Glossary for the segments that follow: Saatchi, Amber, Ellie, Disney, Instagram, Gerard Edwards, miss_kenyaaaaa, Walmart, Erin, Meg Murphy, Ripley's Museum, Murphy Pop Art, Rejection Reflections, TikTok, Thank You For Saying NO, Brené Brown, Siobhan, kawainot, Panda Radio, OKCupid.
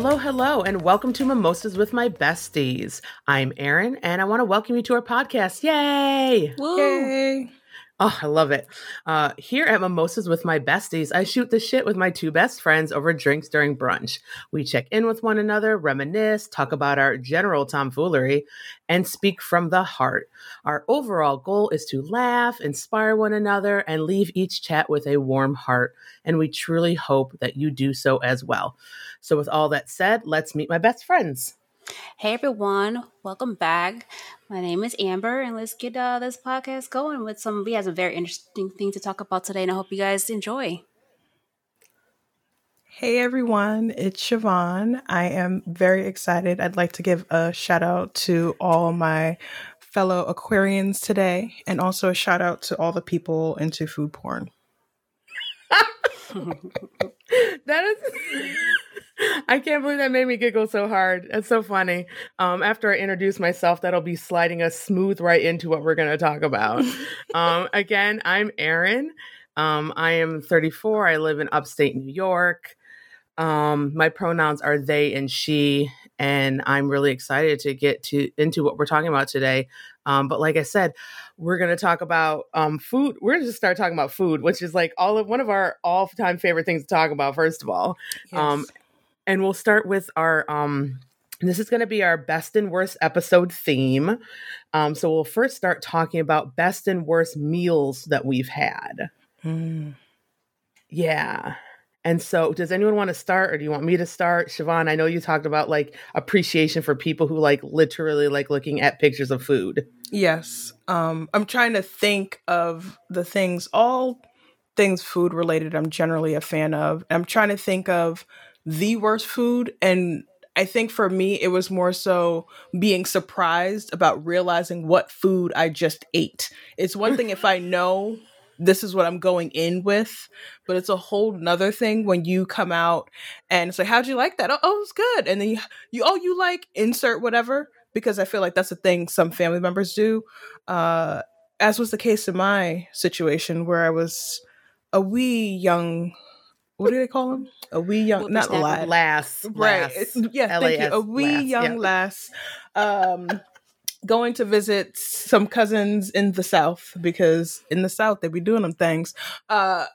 Hello, and welcome to Mimosas with My Besties. I'm Erin, and I want to welcome you to our podcast. Yay! Woo. Yay! Oh, I love it. Here at Mimosas with My Besties, I shoot the shit with my two best friends over drinks during brunch. We check in with one another, reminisce, talk about our general tomfoolery, and speak from the heart. Our overall goal is to laugh, inspire one another, and leave each chat with a warm heart. And we truly hope that you do so as well. So with all that said, let's meet my best friends. Hey everyone, welcome back. My name is Amber, and let's get this podcast going with some. We have some very interesting things to talk about today, and I hope you guys enjoy. Hey everyone, it's Siobhan. I am very excited. I'd like to give a shout out to all my fellow Aquarians today, and also a shout out to all the people into food porn. That is. I can't believe that made me giggle so hard. That's so funny. After I introduce myself, that'll be sliding us smooth right into what we're going to talk about. Again, I'm Erin. I am 34. I live in upstate New York. My pronouns are they and she, and I'm really excited to get into what we're talking about today. But like I said, we're going to talk about food. We're going to just start talking about food, which is like one of our all-time favorite things to talk about, first of all. Yes. And we'll start with our, this is going to be our best and worst episode theme. So we'll first start talking about best and worst meals that we've had. Mm. Yeah. And so does anyone want to start, or do you want me to start? Siobhan, I know you talked about like appreciation for people who like literally like looking at pictures of food. Yes. I'm trying to think of the things, all things food related I'm generally a fan of. I'm trying to think of the worst food. And I think for me, it was more so being surprised about realizing what food I just ate. It's one thing if I know this is what I'm going in with, but it's a whole nother thing when you come out and it's like, how'd you like that? Oh, it was good. And then you like insert whatever, because I feel like that's a thing some family members do. As was the case in my situation where I was a wee young, what do they call him? A wee young, not lad. Lass. Right. Yeah, thank you. A wee young lass. Going to visit some cousins in the South, because in the South, they be doing them things. And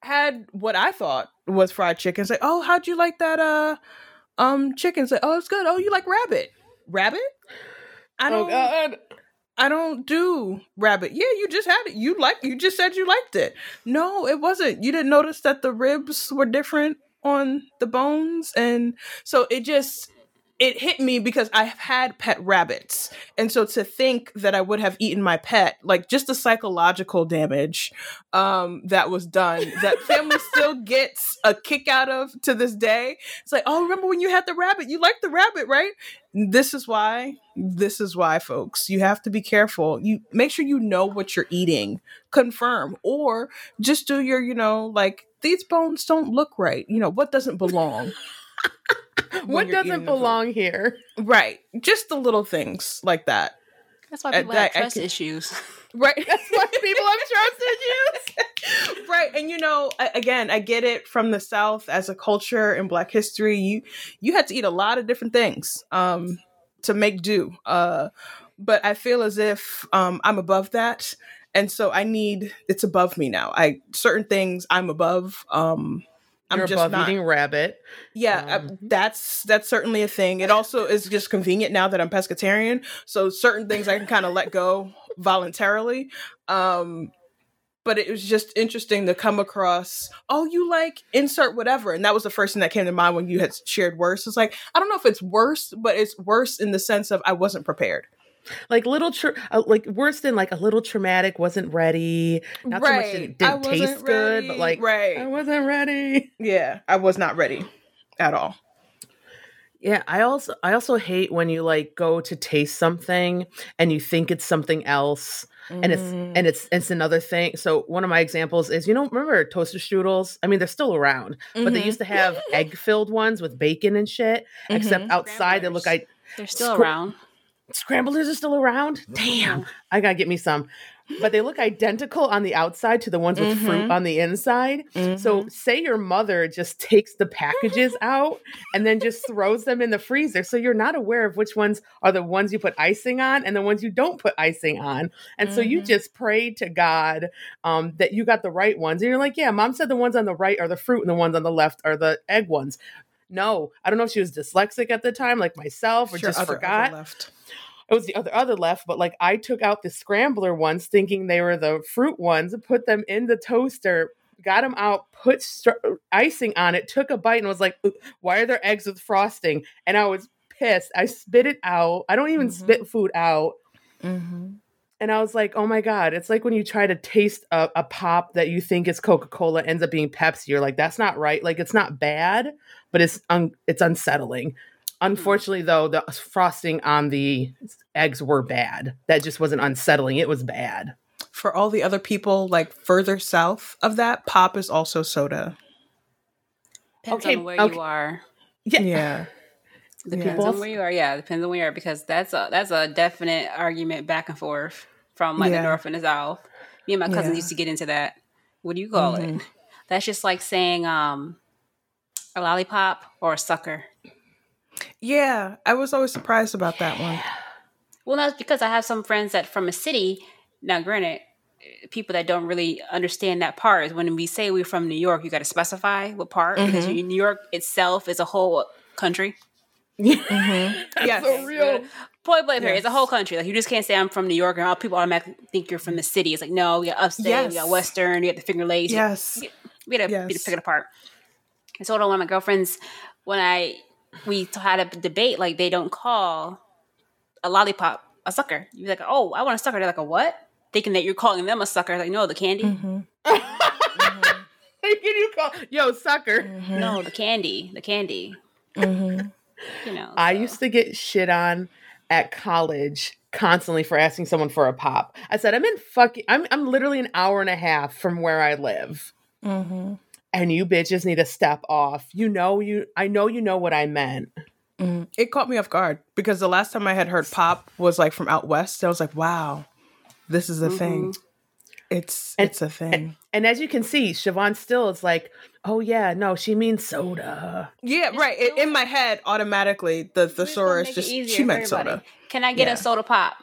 had what I thought was fried chicken. It's like, oh, how'd you like that chicken? It's like, oh, it's good. Oh, you like rabbit. Rabbit? I don't do rabbit. Yeah, you just had it. You just said you liked it. No, it wasn't. You didn't notice that the ribs were different on the bones. And so it hit me, because I've had pet rabbits. And so to think that I would have eaten my pet, like just the psychological damage that was done, that family still gets a kick out of to this day. It's like, oh, remember when you had the rabbit? You liked the rabbit, right? This is why, folks, you have to be careful. You make sure you know what you're eating, confirm, or just do your, like, these bones don't look right. What doesn't belong? What doesn't belong here? Right. Just the little things like that. That's why people have trust issues. Right. That's why people have trust issues. Right. And, again, I get it from the South as a culture and Black history. You had to eat a lot of different things to make do. But I feel as if I'm above that. And so it's above me now. Certain things I'm above. You're above eating rabbit. Yeah, that's certainly a thing. It also is just convenient now that I'm pescatarian. So certain things I can kind of let go voluntarily. But it was just interesting to come across, oh, you like insert whatever. And that was the first thing that came to mind when you had shared worse. It's like, I don't know if it's worse, but it's worse in the sense of I wasn't prepared. Like worse than like a little traumatic, wasn't ready. Not right. So much that it didn't taste good, but like right. I wasn't ready. Yeah, I was not ready at all. Yeah, I also hate when you like go to taste something and you think it's something else. And it's another thing. So one of my examples is, remember toaster strudels? I mean, they're still around, but they used to have egg-filled ones with bacon and shit, except outside they look like... They're still around. Scramblers are still around? Damn. I gotta get me some. but they look identical on the outside to the ones with fruit on the inside. So say your mother just takes the packages out and then just throws them in the freezer. So you're not aware of which ones are the ones you put icing on and the ones you don't put icing on. And so you just pray to God that you got the right ones. And you're like, yeah, mom said the ones on the right are the fruit and the ones on the left are the egg ones. No, I don't know if she was dyslexic at the time, like myself, or just forgot. It was the other left, but like I took out the scrambler ones thinking they were the fruit ones, put them in the toaster, got them out, put icing on it, took a bite and was like, why are there eggs with frosting? And I was pissed. I spit it out. I don't even spit food out. And I was like, oh my God, it's like when you try to taste a pop that you think is Coca-Cola ends up being Pepsi. You're like, that's not right. Like, it's not bad, but it's unsettling. Unfortunately, though, the frosting on the eggs were bad. That just wasn't unsettling. It was bad. For all the other people, like further south of that, pop is also soda. Depends on where you are. Yeah. Depends on where you are. Yeah, depends on where you are, because that's a definite argument back and forth from like the north and the south. Me and my cousin used to get into that. What do you call it? That's just like saying a lollipop or a sucker. Yeah, I was always surprised about that one. Well, that's because I have some friends that from a city. Now, granted, people that don't really understand that part is when we say we're from New York, you got to specify what part, because New York itself is a whole country. That's so real. Point blank here, it's a whole country. Like, you just can't say I'm from New York, and all people automatically think you're from the city. It's like, no, we got upstate, we got western, we got the Finger Lakes. We got to pick it apart. I told one of my girlfriends we had a debate, like, they don't call a lollipop a sucker. You're like, oh, I want a sucker. They're like, a what? Thinking that you're calling them a sucker. Like, no, the candy. Yo, sucker. No, the candy. The candy. You know, so. I used to get shit on at college constantly for asking someone for a pop. I said, I'm literally an hour and a half from where I live. And you bitches need to step off. I know you know what I meant. It caught me off guard, because the last time I had heard pop was like from out west. I was like, wow, this is a thing. It's a thing. And as you can see, Siobhan still is like, oh yeah, no, she means soda. Yeah, right. In my head, automatically, the thesaurus just, she meant soda. Can I get a soda pop?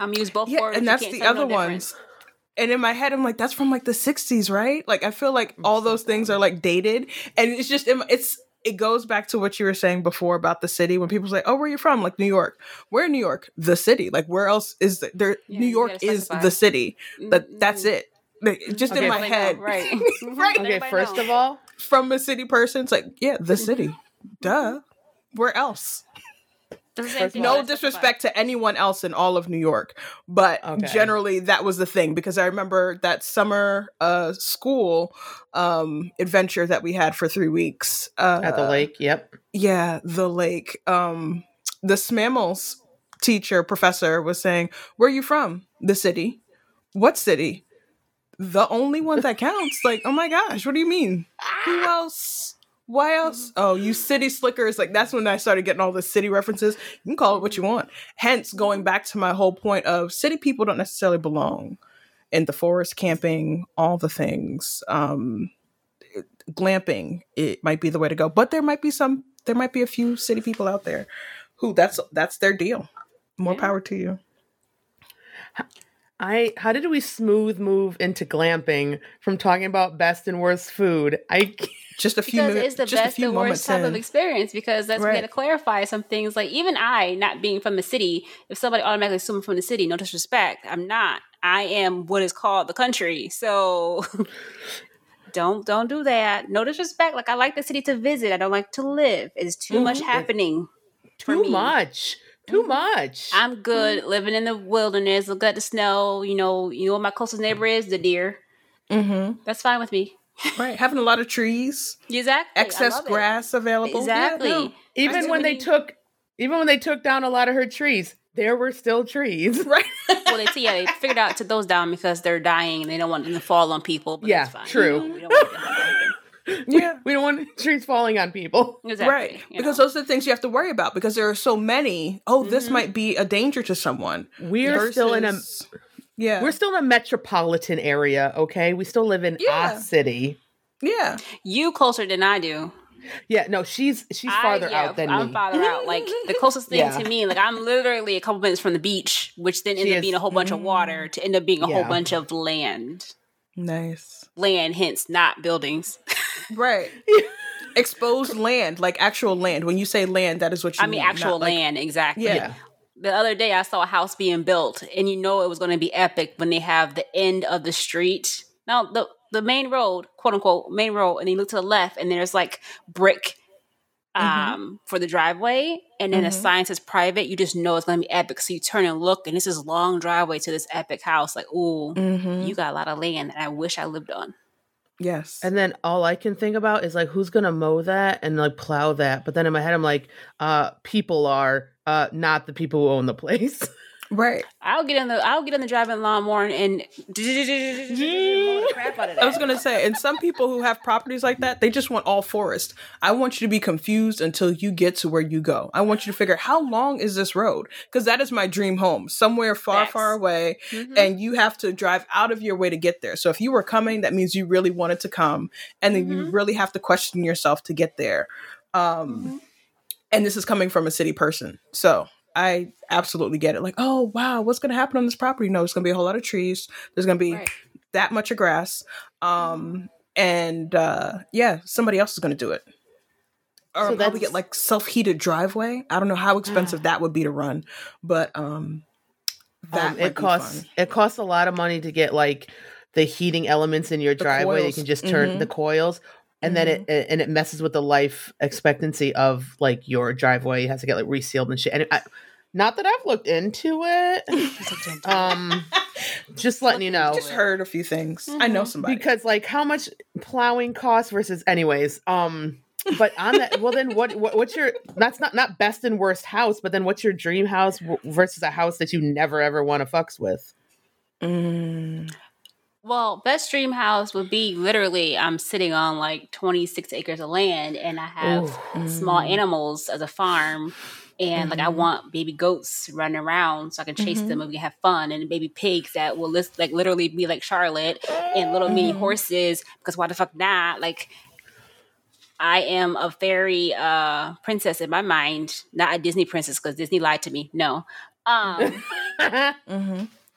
I'm use both words. Yeah, and that's the other ones. And in my head, I'm like, that's from like the 60s, right? Like, I feel like all those things are like dated. And it's just, it goes back to what you were saying before about the city. When people say, oh, where are you from? Like, New York. Where in New York? The city. Like, where else is there? Yeah, New York is the city. But that's it. Like, just in my head. Right. Right. Okay, first of all. From a city person, it's like, yeah, the city. Duh. Where else? No disrespect to anyone else in all of New York, but generally that was the thing, because I remember that summer school adventure that we had for 3 weeks at the lake. The lake. The SMAMLS professor was saying, "Where are you from? The city. What city? The only one that counts." Like, oh my gosh, what do you mean? Who else? Why else? Oh, you city slickers. Like, that's when I started getting all the city references. You can call it what you want. Hence, going back to my whole point of city people don't necessarily belong in the forest, camping, all the things. Glamping, it might be the way to go. But there might be a few city people out there who that's their deal. More power to you. How did we smooth move into glamping from talking about best and worst food? It's the best and worst type of experience, because that's where we had to clarify some things. Like, even I, not being from the city, if somebody automatically assumes from the city, no disrespect, I'm not. I am what is called the country. So don't do that. No disrespect. Like, I like the city to visit. I don't like to live. It's too much happening. Too much. I'm good living in the wilderness. Look at the snow. You know what my closest neighbor is? The deer. That's fine with me. Right. Having a lot of trees. Exactly. Excess grass available. Exactly. Yeah, no. Even when they took down a lot of her trees, there were still trees. Right. Well, they figured out to those down because they're dying and they don't want them to fall on people. But yeah, that's fine. True. We don't want them to happen. Yeah, we don't want trees falling on people. Exactly. Right. Because those are the things you have to worry about, because there are so many. This might be a danger to someone. We're still in a Yeah. We're still in a metropolitan area, okay? We still live in a city. Yeah. You closer than I do. Yeah, no, she's farther out than me. I'm farther out. Like, the closest thing to me, like, I'm literally a couple minutes from the beach, which then ends up being a whole bunch of water to end up being a whole bunch of land. Nice. Land, hence not buildings. Right. Exposed land, like actual land. When you say land, that is what you mean. I mean actual land, like, exactly. Yeah. The other day I saw a house being built, and you know it was going to be epic when they have the end of the street. Now, the main road, quote unquote, main road, and you look to the left, and there's like brick for the driveway, and then a sign says private. You just know it's going to be epic. So you turn and look, and this is long driveway to this epic house. Like, ooh, you got a lot of land that I wish I lived on. Yes. And then all I can think about is like, who's going to mow that and like plow that? But then in my head, I'm like, people are not the people who own the place. Right. I'll get in the driving lawnmower and crap out of that. I was gonna say, and some people who have properties like that, they just want all forest. I want you to be confused until you get to where you go. I want you to figure out how long is this road, because that is my dream home, somewhere far, far away, and you have to drive out of your way to get there. So if you were coming, that means you really wanted to come, and then you really have to question yourself to get there. And this is coming from a city person, so. I absolutely get it. Like, oh, wow, what's going to happen on this property? No, it's going to be a whole lot of trees. There's going to be that much of grass. And somebody else is going to do it. Or so probably get like self-heated driveway. I don't know how expensive that would be to run, but it costs a lot of money to get like the heating elements in your driveway. You can just turn the coils. And then it messes with the life expectancy of like your driveway. It has to get like resealed and shit. And not that I've looked into it. Just letting you know. Just heard a few things. I know somebody. Because like how much plowing costs versus anyways. But on that, well then what's your, that's not best and worst house, but then what's your dream house versus a house that you never ever want to fucks with? Well, best dream house would be literally I'm sitting on like 26 acres of land and I have small animals as a farm and like I want baby goats running around so I can chase them and we can have fun, and baby pigs that will like literally be like Charlotte and little mini horses, because why the fuck not? Like I am a fairy princess in my mind, not a Disney princess because Disney lied to me. No.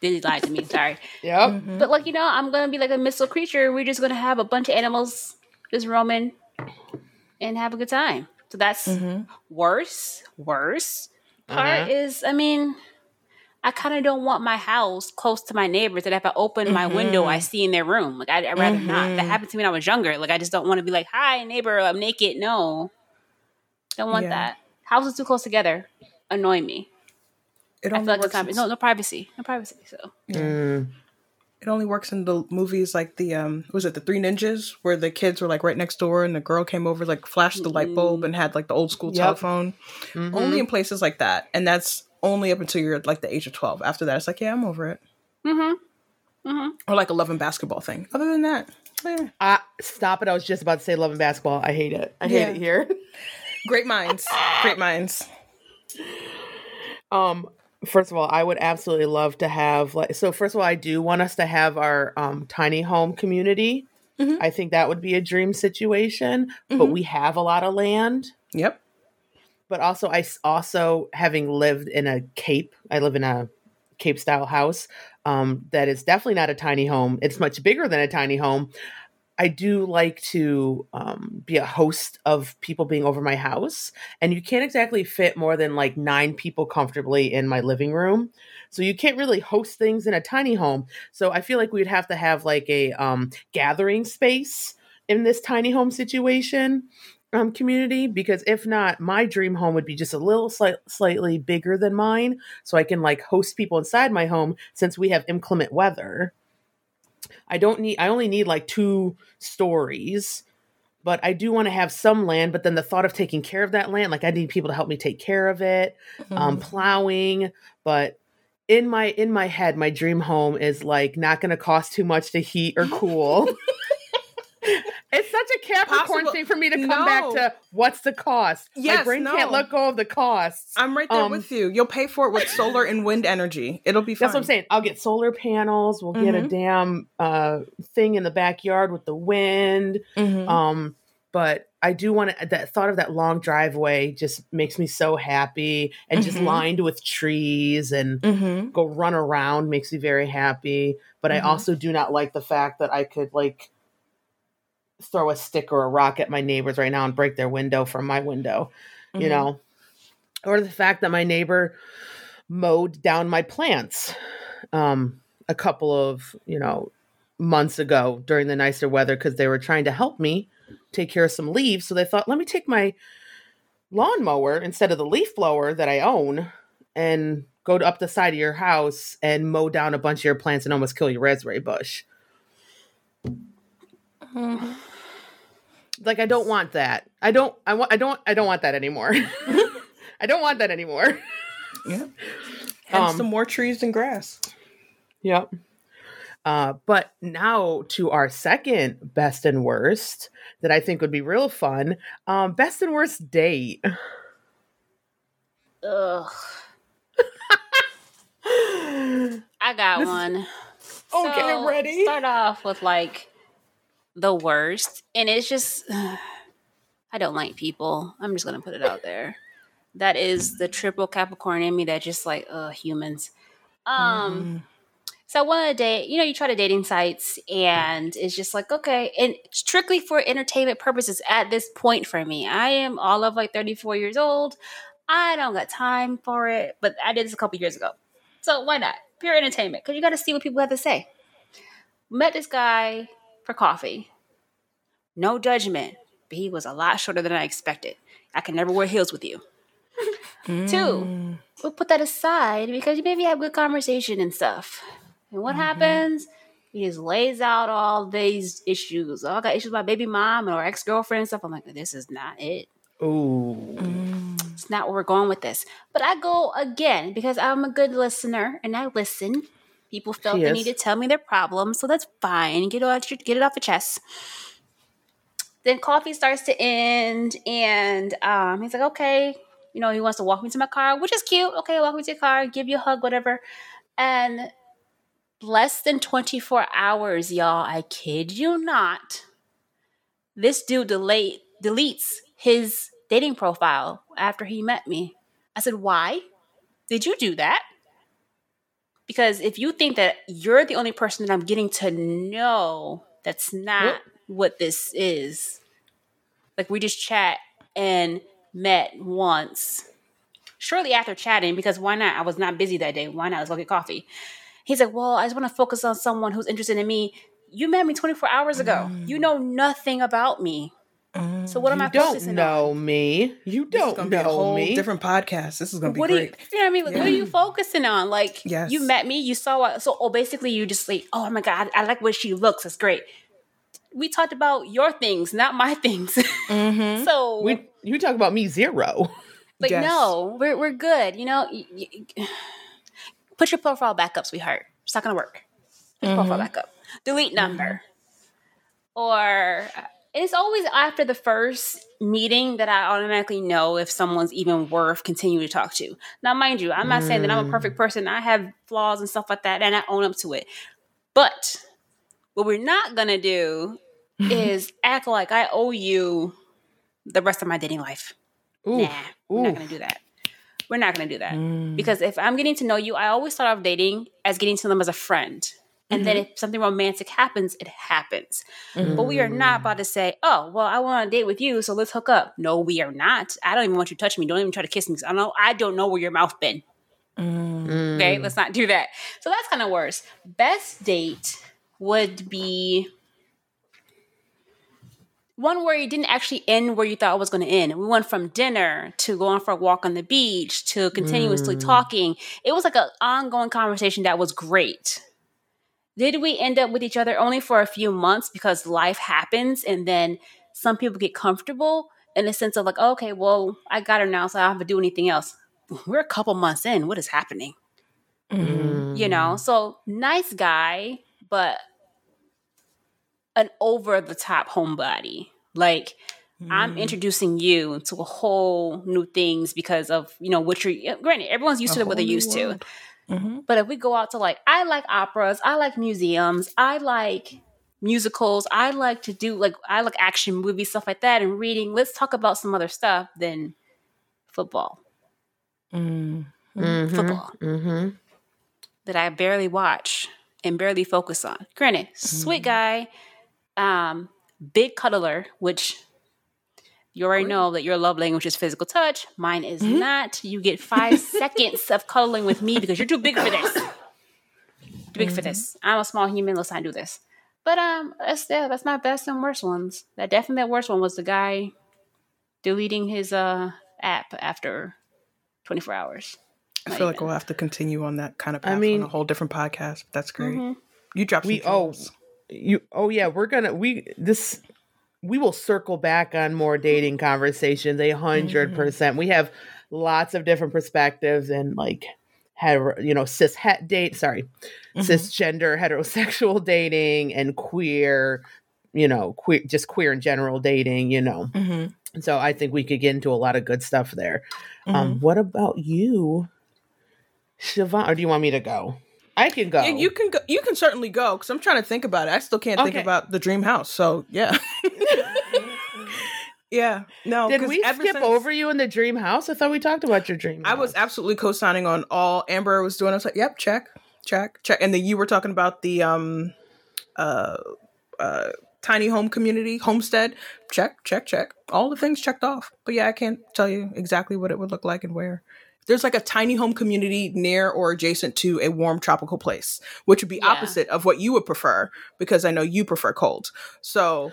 They lied to me, sorry. Yep. But like, you know, I'm going to be like a mystical creature. We're just going to have a bunch of animals just roaming and have a good time. So that's worse. Part is, I mean, I kind of don't want my house close to my neighbors that if I open my window, I see in their room. Like, I'd rather not. That happened to me when I was younger. Like, I just don't want to be like, hi, neighbor, I'm naked. No. Don't want that. Houses too close together annoy me. It only I feel like it's no privacy. So it only works in the movies like the was it the Three Ninjas where the kids were like right next door and the girl came over like flashed the light bulb and had like the old school telephone. Only in places like that, and that's only up until you're like the age of 12. After that, it's like I'm over it. Or like a Love and Basketball thing. Other than that, stop it! I was just about to say Love and Basketball. I hate it. I hate it here. Great minds. First of all, I would absolutely love to have like, so first of all, I do want us to have our tiny home community. I think that would be a dream situation, but we have a lot of land. Yep. But also, I having lived in a Cape, I live in a Cape style house that is definitely not a tiny home. It's much bigger than a tiny home. I do like to be a host of people being over my house, and you can't exactly fit more than like 9 people comfortably in my living room. So you can't really host things in a tiny home. So I feel like we'd have to have like a gathering space in this tiny home situation community, because if not, my dream home would be just a little slightly bigger than mine. So I can like host people inside my home since we have inclement weather. I only need like 2 stories, but I do want to have some land, but then the thought of taking care of that land, like I need people to help me take care of it, plowing. But in my head, my dream home is like not going to cost too much to heat or cool. It's such a Capricorn thing for me to come back to what's the cost. Yes, my brain can't let go of the costs. I'm right there with you. You'll pay for it with solar and wind energy. It'll be fun. That's what I'm saying. I'll get solar panels. We'll get a damn thing in the backyard with the wind. But I do want to, that thought of that long driveway just makes me so happy, and just lined with trees and go run around makes me very happy. But I also do not like the fact that I could like throw a stick or a rock at my neighbors right now and break their window from my window, you know, or the fact that my neighbor mowed down my plants a couple of, you know, months ago during the nicer weather, because they were trying to help me take care of some leaves. So they thought, let me take my lawnmower instead of the leaf blower that I own and go up the side of your house and mow down a bunch of your plants and almost kill your raspberry bush. Like, I don't want that. I don't want that anymore. I don't want that anymore. Yeah. And some more trees and grass. Yep. Yeah. But now to our second best and worst that I think would be real fun. Best and worst date. Ugh. I got one. Oh, okay, so ready? Start off with like the worst, and it's just I don't like people. I'm just gonna put it out there. That is the triple Capricorn in me that just like humans. So one of the day, you know, you try to dating sites and it's just like, okay. And strictly for entertainment purposes at this point for me, I am all of like 34 years old. I don't got time for it, but I did this a couple years ago. So why not? Pure entertainment. Cause you got to see what people have to say. Met this guy for coffee. No judgment, but he was a lot shorter than I expected. I can never wear heels with you. Two, we'll put that aside because you maybe have good conversation and stuff. And what happens? He just lays out all these issues. Oh, I got issues with my baby mom or ex-girlfriend and stuff. I'm like, this is not it. Ooh. It's not where we're going with this. But I go again because I'm a good listener and I listen. People felt they need to tell me their problems, so that's fine. Get it off your chest. Then coffee starts to end, and he's like, okay. You know, he wants to walk me to my car, which is cute. Okay, walk me to your car, give you a hug, whatever. And less than 24 hours, y'all. I kid you not. This dude deletes his dating profile after he met me. I said, why did you do that? Because if you think that you're the only person that I'm getting to know, that's not what this is. Like, we just chat and met once. Shortly after chatting, because why not? I was not busy that day. Why not? Let's go get coffee. He's like, well, I just want to focus on someone who's interested in me. You met me 24 hours ago. You know nothing about me. So what am I focusing on? You don't know me. You don't know me. This is going to be a whole different podcast. This is going to be great. You know what I mean? Like, what are you focusing on? Like, you met me. You saw what. So basically, you just like, oh, my God, I like what she looks. That's great. We talked about your things, not my things. So you talk about me zero. Like, no, we're good. You know, put your profile back up, sweetheart. It's not going to work. Put your profile back up. Delete number. Or it's always after the first meeting that I automatically know if someone's even worth continuing to talk to. Now, mind you, I'm not saying that I'm a perfect person. I have flaws and stuff like that, and I own up to it. But what we're not going to do is act like I owe you the rest of my dating life. Oof. Nah, we're not going to do that. We're not going to do that. Because if I'm getting to know you, I always start off dating as getting to them as a friend. And then if something romantic happens, it happens. But we are not about to say, oh, well, I want a date with you, so let's hook up. No, we are not. I don't even want you to touch me. Don't even try to kiss me. I don't know where your mouth been. Okay, let's not do that. So that's kind of worse. Best date would be one where it didn't actually end where you thought it was going to end. We went from dinner to going for a walk on the beach to continuously talking. It was like an ongoing conversation that was great. Did we end up with each other only for a few months because life happens, and then some people get comfortable in the sense of like, oh, okay, well, I got her now, so I don't have to do anything else. We're a couple months in. What is happening? You know, so nice guy, but an over-the-top homebody. Like, I'm introducing you to a whole new things because of, you know, what you're – granted, everyone's used to what they're used to. Mm-hmm. But if we go out to, like, I like operas, I like museums, I like musicals, I like to do, like, I like action movies, stuff like that, and reading. Let's talk about some other stuff than football. Football. That I barely watch and barely focus on. Granted, sweet guy, big cuddler, which you already know that your love language is physical touch. Mine is not. You get 5 seconds of cuddling with me because you're too big for this. Too big for this. I'm a small human. Let's not do this. But that's my best and worst ones. That worst one was the guy deleting his app after 24 hours. I feel like we'll have to continue on that kind of path on a whole different podcast. That's great. You dropped some gems. We will circle back on more dating conversations. 100% We have lots of different perspectives and like cisgender heterosexual dating and queer in general dating, So I think we could get into a lot of good stuff there. What about you, Siobhan? Or do you want me to go? I can go. Yeah, you can go. You can certainly go because I'm trying to think about it. I still can't think about the dream house. So yeah, yeah. No, did we skip over you in the dream house? I thought we talked about your dream house. I was absolutely co-signing on all Amber was doing. I was like, yep, check. And then you were talking about the tiny home community, homestead. Check. All the things checked off. But yeah, I can't tell you exactly what it would look like and where. There's like a tiny home community near or adjacent to a warm tropical place, which would be opposite of what you would prefer because I know you prefer cold. So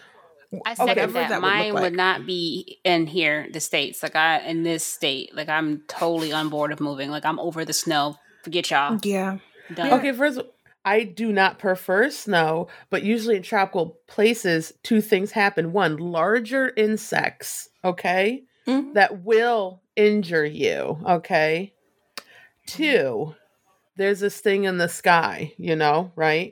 I second that. Mine would not be in here, the States. Like in this state, like I'm totally on board of moving. Like I'm over the snow. Forget y'all. Yeah. Done. Okay. First, I do not prefer snow, but usually in tropical places, 2 things happen. 1, larger insects. Okay. That will injure you, okay? 2, there's this thing in the sky, you know, right?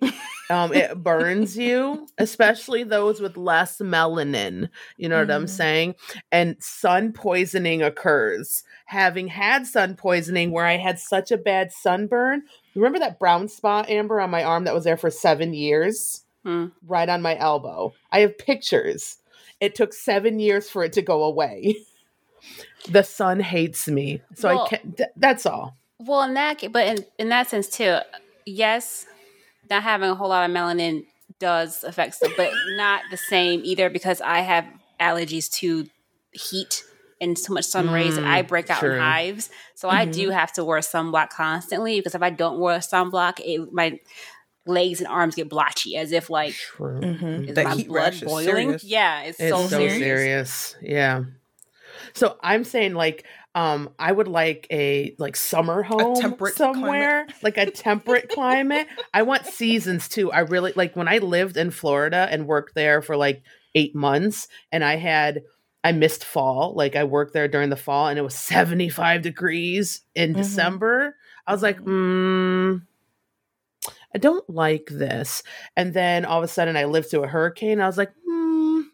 It burns you, especially those with less melanin, you know what I'm saying? And sun poisoning occurs. Having had sun poisoning where I had such a bad sunburn, remember that brown spot, Amber, on my arm that was there for 7 years? Right on my elbow. I have pictures. It took 7 years for it to go away. The sun hates me, so I can't. That's all. Well, in that sense too, yes, not having a whole lot of melanin does affect stuff, but not the same either because I have allergies to heat and too much sun rays, and I break out in hives. So I do have to wear sunblock constantly because if I don't wear sunblock, my legs and arms get blotchy as if like is my blood boiling. Yeah, it's so serious. Yeah. So I'm saying like I would like a summer home somewhere, like a temperate climate. I want seasons too. I really like when I lived in Florida and worked there for like 8 months and I missed fall. Like I worked there during the fall and it was 75 degrees in December. I was like, I don't like this. And then all of a sudden I lived through a hurricane. I was like,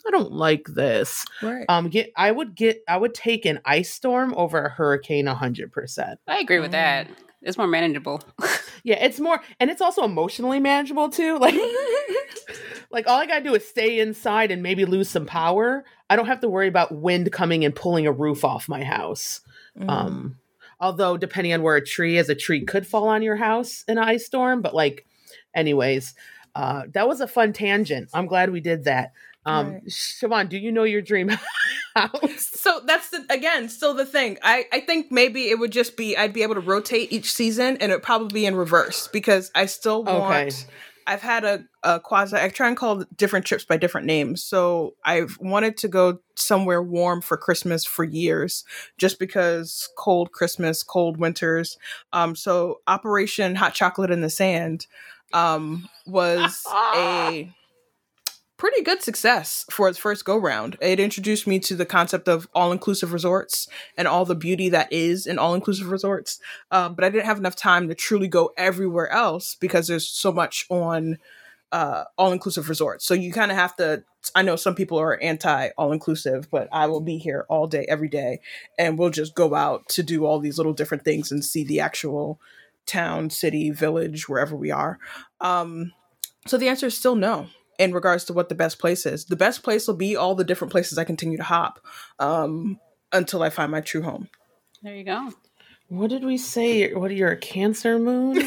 I don't like this. Right. I would take an ice storm over a hurricane 100%. I agree with that. It's more manageable. Yeah, it's more, and it's also emotionally manageable too. Like, like all I gotta do is stay inside and maybe lose some power. I don't have to worry about wind coming and pulling a roof off my house. Although depending on where a tree could fall on your house in an ice storm. But like, anyways, that was a fun tangent. I'm glad we did that. Right. Siobhan, do you know your dream house? So that's still the thing. I think maybe it would just be I'd be able to rotate each season and it'd probably be in reverse because I still want. Okay. I've had a quasi. I try and call different trips by different names. So I've wanted to go somewhere warm for Christmas for years, just because cold Christmas, cold winters. So Operation Hot Chocolate in the Sand was a pretty good success for its first go round. It introduced me to the concept of all-inclusive resorts and all the beauty that is in all-inclusive resorts. But I didn't have enough time to truly go everywhere else because there's so much on all-inclusive resorts. So you kind of have to, I know some people are anti all-inclusive, but I will be here all day, every day. And we'll just go out to do all these little different things and see the actual town, city, village, wherever we are. So the answer is still no in regards to what the best place is. The best place will be all the different places I continue to hop until I find my true home. There you go. What did we say? What, you're a Cancer moon?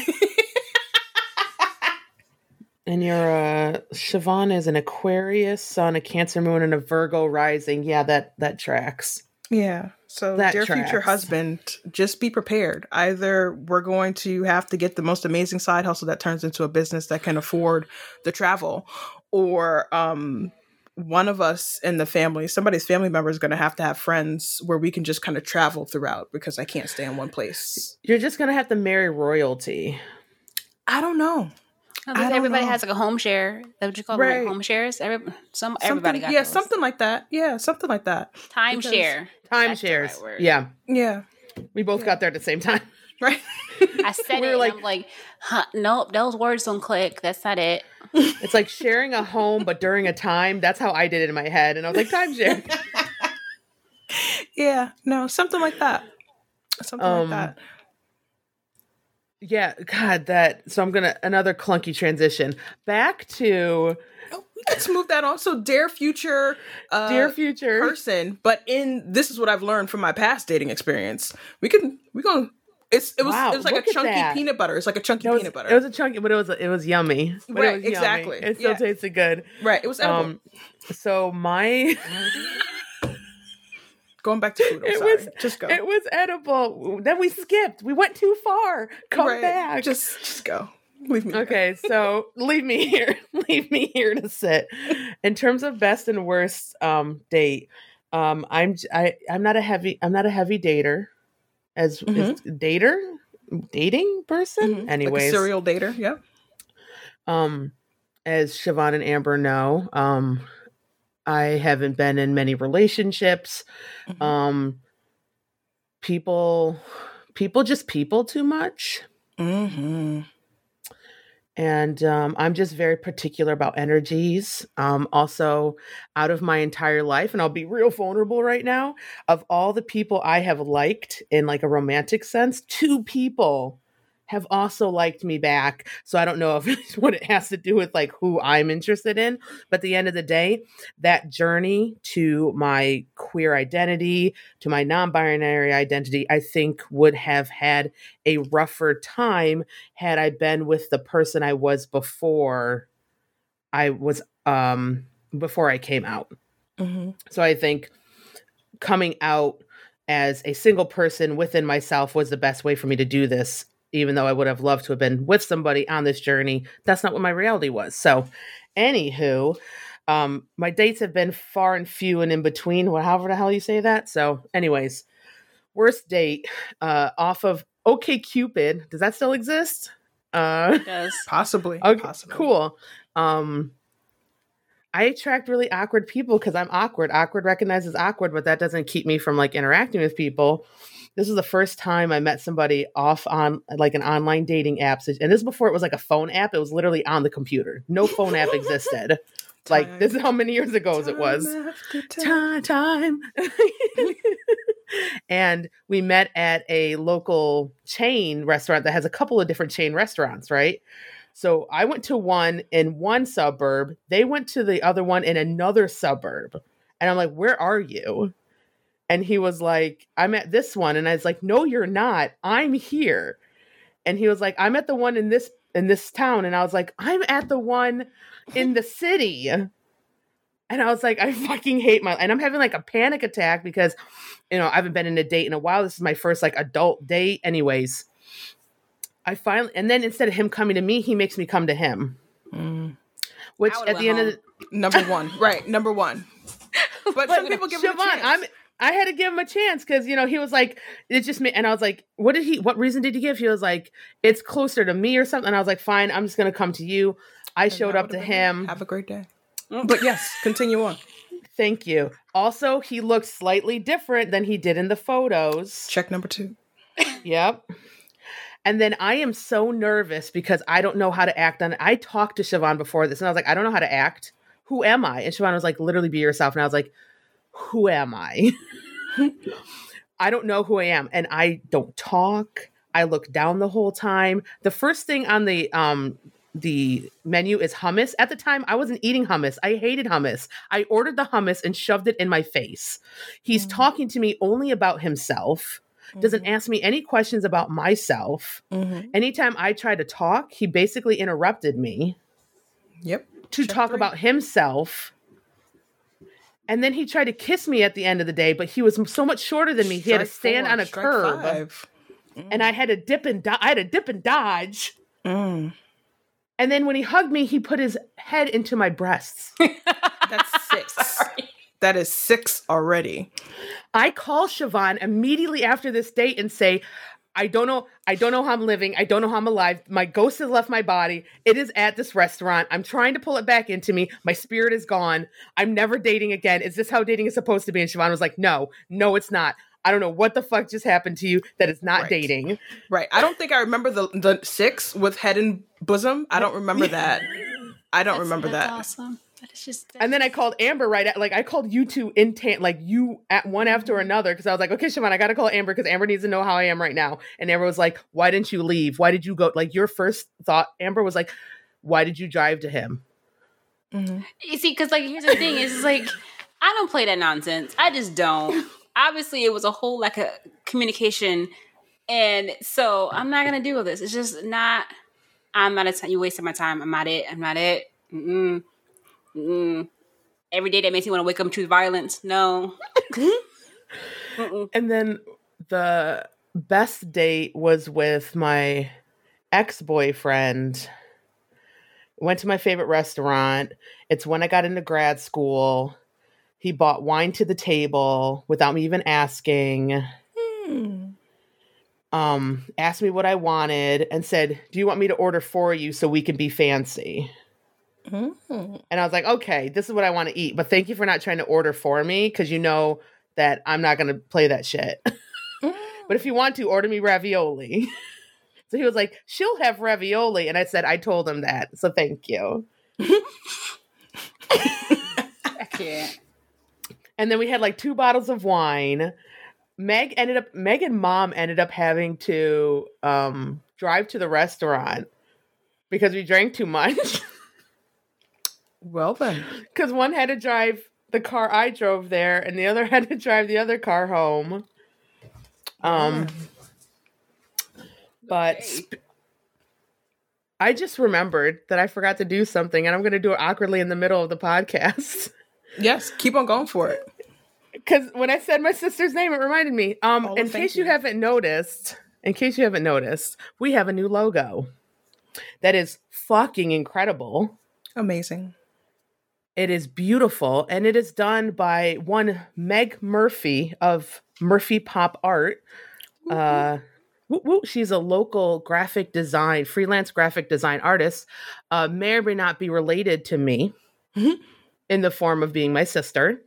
And you're a, Siobhan is an Aquarius sun, a Cancer moon, and a Virgo rising. Yeah, that tracks. Yeah. So that dear tracks. Future husband, just be prepared. Either we're going to have to get the most amazing side hustle that turns into a business that can afford the travel, or one of us in the family, somebody's family member is going to have friends where we can just kind of travel throughout, because I can't stay in one place. You're just going to have to marry royalty. I don't know. I think everybody has like a home share. That what you call right. Them, like home shares? Everybody got those. Something like that. Yeah, something like that. Timeshare. Timeshares. Right, yeah. Yeah. We both got there at the same time. Right. I said we it. Like, I'm like, nope, those words don't click. That's not it. It's like sharing a home, but during a time. That's how I did it in my head. And I was like, timeshare. Yeah. No, something like that. Something like that. Yeah, God, that. So I'm going to, another clunky transition. Back to. Oh, let's move that on. So dear future person, but this is what I've learned from my past dating experience. It was like a chunky peanut butter. It's like a chunky peanut butter. It was a chunky, but it was yummy. But right, it was exactly. Yummy. It still tasted good. Right, it was edible. So my. Going back to food, I'm sorry. Just go. It was edible. Then we skipped. We went too far. Come back. Just go. Leave me. Okay, so leave me here. Leave me here to sit. In terms of best and worst date, I'm not a heavy dater. As dating person, anyways, like a serial dater, yeah. As Siobhan and Amber know, I haven't been in many relationships. Mm-hmm. People too much. Mm-hmm. And I'm just very particular about energies. Also, out of my entire life, and I'll be real vulnerable right now, of all the people I have liked in like a romantic sense, 2 people have also liked me back. So I don't know if it's what it has to do with like who I'm interested in. But at the end of the day, that journey to my queer identity, to my non-binary identity, I think would have had a rougher time had I been with the person I was before I came out. Mm-hmm. So I think coming out as a single person within myself was the best way for me to do this. Even though I would have loved to have been with somebody on this journey, that's not what my reality was. So anywho, my dates have been far and few and in between, however the hell you say that. So anyways, worst date off of OKCupid. Does that still exist? It does. Possibly. Okay, possibly. Cool. I attract really awkward people because I'm awkward. Awkward recognizes awkward, but that doesn't keep me from like interacting with people. This was the first time I met somebody off on like an online dating app. And this is before it was like a phone app. It was literally on the computer. No phone app existed. Like this is how many years ago it was. Time. And we met at a local chain restaurant that has a couple of different chain restaurants, right? So I went to one in one suburb. They went to the other one in another suburb. And I'm like, where are you? And he was like, I'm at this one. And I was like, no, you're not. I'm here. And he was like, I'm at the one in this town. And I was like, I'm at the one in the city. And I was like, I fucking hate my life. And I'm having like a panic attack because, you know, I haven't been in a date in a while. This is my first like adult date. Anyways, and then instead of him coming to me, he makes me come to him. Mm. Which at the end of number one. Right. Number one. But some people give me a chance. I had to give him a chance because, you know, he was like, it just me. And I was like, what reason did you give? He was like, it's closer to me or something. And I was like, fine, I'm just going to come to you. I showed up to him. Have a great day. But yes, continue on. Thank you. Also, he looked slightly different than he did in the photos. Check number 2. Yep. And then I am so nervous because I don't know how to act on it. I talked to Siobhan before this and I was like, I don't know how to act. Who am I? And Siobhan was like, literally be yourself. And I was like, who am I? I don't know who I am. And I don't talk. I look down the whole time. The first thing on the menu is hummus. At the time, I wasn't eating hummus. I hated hummus. I ordered the hummus and shoved it in my face. He's talking to me only about himself. Doesn't ask me any questions about myself. Anytime I tried to talk, he basically interrupted me. Yep. To talk about himself. And then he tried to kiss me at the end of the day, but he was so much shorter than me. He had to stand on a curb. And I had to dip and dodge. And then when he hugged me, he put his head into my breasts. That's six. Sorry. That is six already. I call Siobhan immediately after this date and say, I don't know how I'm living. I don't know how I'm alive. My ghost has left my body. It is at this restaurant. I'm trying to pull it back into me. My spirit is gone. I'm never dating again. Is this how dating is supposed to be? And Siobhan was like, no, it's not. I don't know what the fuck just happened to you that is not dating. Right. I don't think I remember the six with head and bosom. I don't remember that. I don't remember that. Awesome. And then I called Amber right at, like, I called you two in like you at one after another. Cause I was like, okay, Siobhan, I got to call Amber because Amber needs to know how I am right now. And Amber was like, why didn't you leave? Why did you go? Like your first thought, Amber was like, why did you drive to him? You see, cause like, here's the thing is like, I don't play that nonsense. I just don't. Obviously it was a whole like a communication. And so I'm not going to deal with this. It's just not, I'm not a time. You wasted my time. I'm not it. Every day that makes me want to wake up and choose violence. No. And then the best date was with my ex-boyfriend. Went to my favorite restaurant. It's when I got into grad school. He bought wine to the table without me even asking. Asked me what I wanted and said, do you want me to order for you so we can be fancy? And I was like, okay, this is what I want to eat, but thank you for not trying to order for me because you know that I'm not going to play that shit. But if you want to, order me ravioli. So he was like, she'll have ravioli. And I said, I told him that. So thank you. I can't. And then we had like 2 bottles of wine. Meg and Mom ended up having to drive to the restaurant because we drank too much. Well then. Because one had to drive the car I drove there and the other had to drive the other car home. But I just remembered that I forgot to do something and I'm going to do it awkwardly in the middle of the podcast. Yes, keep on going for it. Because when I said my sister's name, it reminded me. In case you haven't noticed, we have a new logo that is fucking incredible. Amazing. It is beautiful, and it is done by one Meg Murphy of Murphy Pop Art. She's a local freelance graphic design artist. May or may not be related to me in the form of being my sister.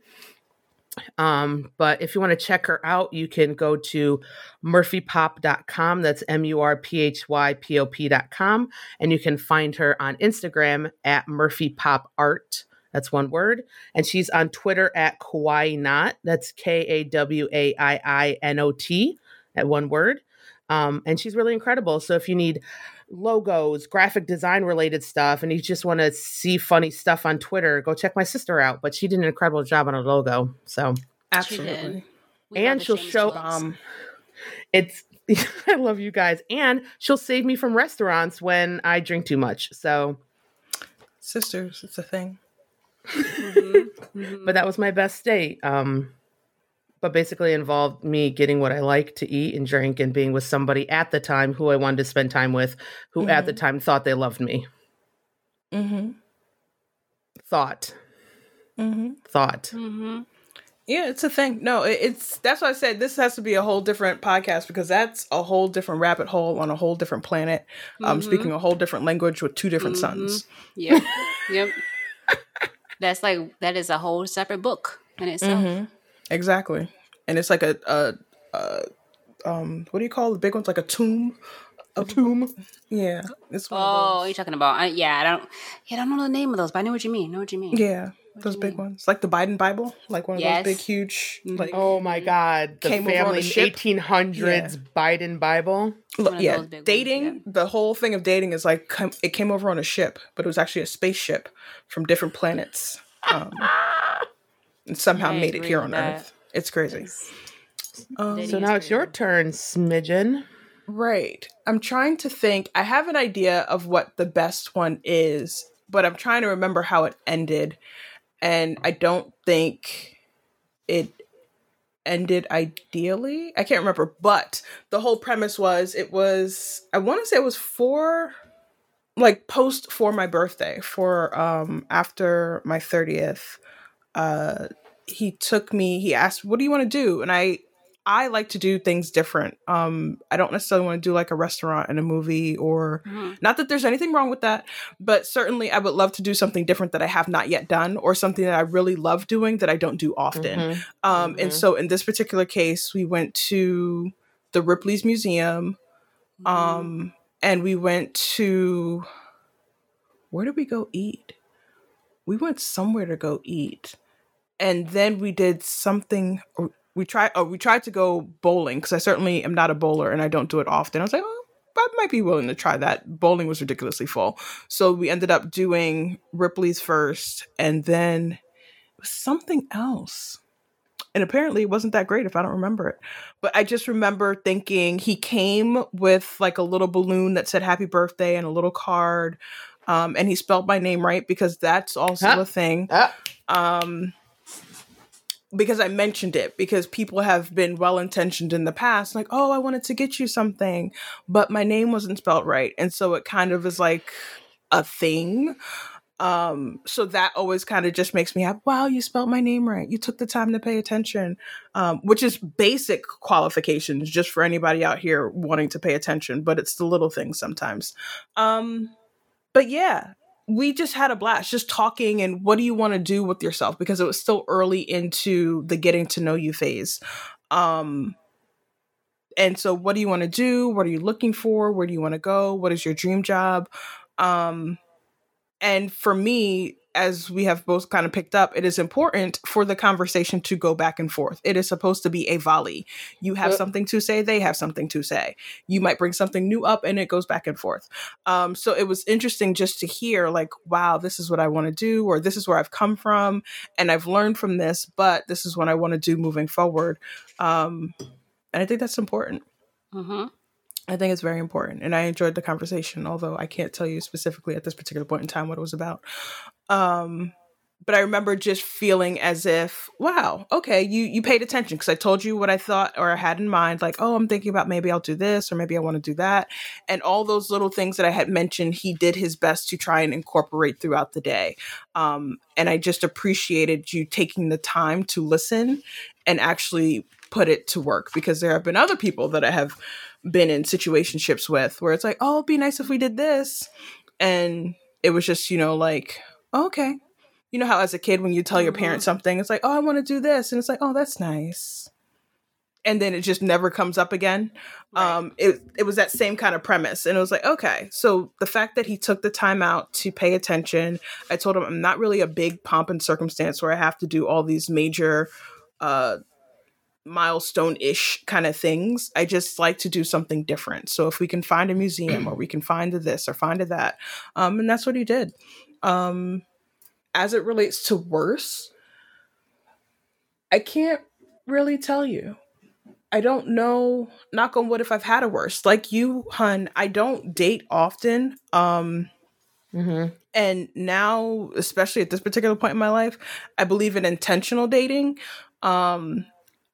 But if you want to check her out, you can go to murphypop.com. That's murphypop.com. And you can find her on Instagram at murphypopart. That's one word. And she's on Twitter at kawainot. That's KAWAIINOT at one word. And she's really incredible. So if you need logos, graphic design related stuff, and you just want to see funny stuff on Twitter, go check my sister out. But she did an incredible job on a logo. So absolutely. And she'll show it's I love you guys. And she'll save me from restaurants when I drink too much. So sisters, it's a thing. But that was my best date. But basically involved me getting what I like to eat and drink and being with somebody at the time who I wanted to spend time with, who at the time thought they loved me. Yeah, it's a thing. No, it's that's why I said this has to be a whole different podcast because that's a whole different rabbit hole on a whole different planet. Speaking a whole different language with 2 different suns. Yeah. Yep. That is a whole separate book in itself. Exactly. And it's like a what do you call the big ones? Like a tomb A tomb. Yeah. It's one of those. You're talking about. I don't know the name of those, but I know what you mean. Yeah. Those big ones. Like the Biden Bible. Like one of those big, huge. Like, oh, my God. The family 1800s Biden Bible. Dating. Ones, yeah. The whole thing of dating is like it came over on a ship, but it was actually a spaceship from different planets. And somehow made it here on Earth. It's crazy. So now it's your turn, Smidgen. Right. I'm trying to think. I have an idea of what the best one is, but I'm trying to remember how it ended. And I don't think it ended ideally. I can't remember. But the whole premise was I want to say it was for my birthday, after my 30th. He asked, what do you want to do? And I like to do things different. I don't necessarily want to do like a restaurant and a movie or not that there's anything wrong with that, but certainly I would love to do something different that I have not yet done or something that I really love doing that I don't do often. And so in this particular case, we went to the Ripley's Museum and we went to, where did we go eat? We went somewhere to go eat. And then we did something. We tried to go bowling because I certainly am not a bowler and I don't do it often. I was like, oh, I might be willing to try that. Bowling was ridiculously full. So we ended up doing Ripley's first and then it was something else. And apparently it wasn't that great if I don't remember it. But I just remember thinking he came with like a little balloon that said happy birthday and a little card. And he spelled my name right because that's also a thing. Because I mentioned it, because people have been well-intentioned in the past, like, oh, I wanted to get you something, but my name wasn't spelled right. And so it kind of is like a thing. So that always kind of just makes me happy. Wow, you spelled my name right. You took the time to pay attention, which is basic qualifications just for anybody out here wanting to pay attention. But it's the little things sometimes. But yeah. We just had a blast just talking and what do you want to do with yourself? Because it was still early into the getting to know you phase. And so what do you want to do? What are you looking for? Where do you want to go? What is your dream job? And for me, as we have both kind of picked up, it is important for the conversation to go back and forth. It is supposed to be a volley. You have something to say, they have something to say. You might bring something new up and it goes back and forth. So it was interesting just to hear like, wow, this is what I want to do, or this is where I've come from and I've learned from this, but this is what I want to do moving forward. And I think that's important. I think it's very important. And I enjoyed the conversation, although I can't tell you specifically at this particular point in time what it was about. But I remember just feeling as if, wow, okay, you paid attention because I told you what I thought or I had in mind, like, oh, I'm thinking about maybe I'll do this or maybe I want to do that. And all those little things that I had mentioned, he did his best to try and incorporate throughout the day. And I just appreciated you taking the time to listen and actually put it to work, because there have been other people that I have been in situationships with where it's like, oh, it'd be nice if we did this. And it was just, like, oh, okay. You know how as a kid when you tell your parents something, it's like, oh, I want to do this. And it's like, oh, that's nice. And then it just never comes up again. Right. It was that same kind of premise. And it was like, okay. So the fact that he took the time out to pay attention, I told him I'm not really a big pomp and circumstance where I have to do all these major milestone-ish kind of things. I just like to do something different. So if we can find a museum or we can find this or find that. And that's what he did. As it relates to worse, I can't really tell you. I don't know, knock on wood, if I've had a worse. Like you, hun, I don't date often. And now, especially at this particular point in my life, I believe in intentional dating.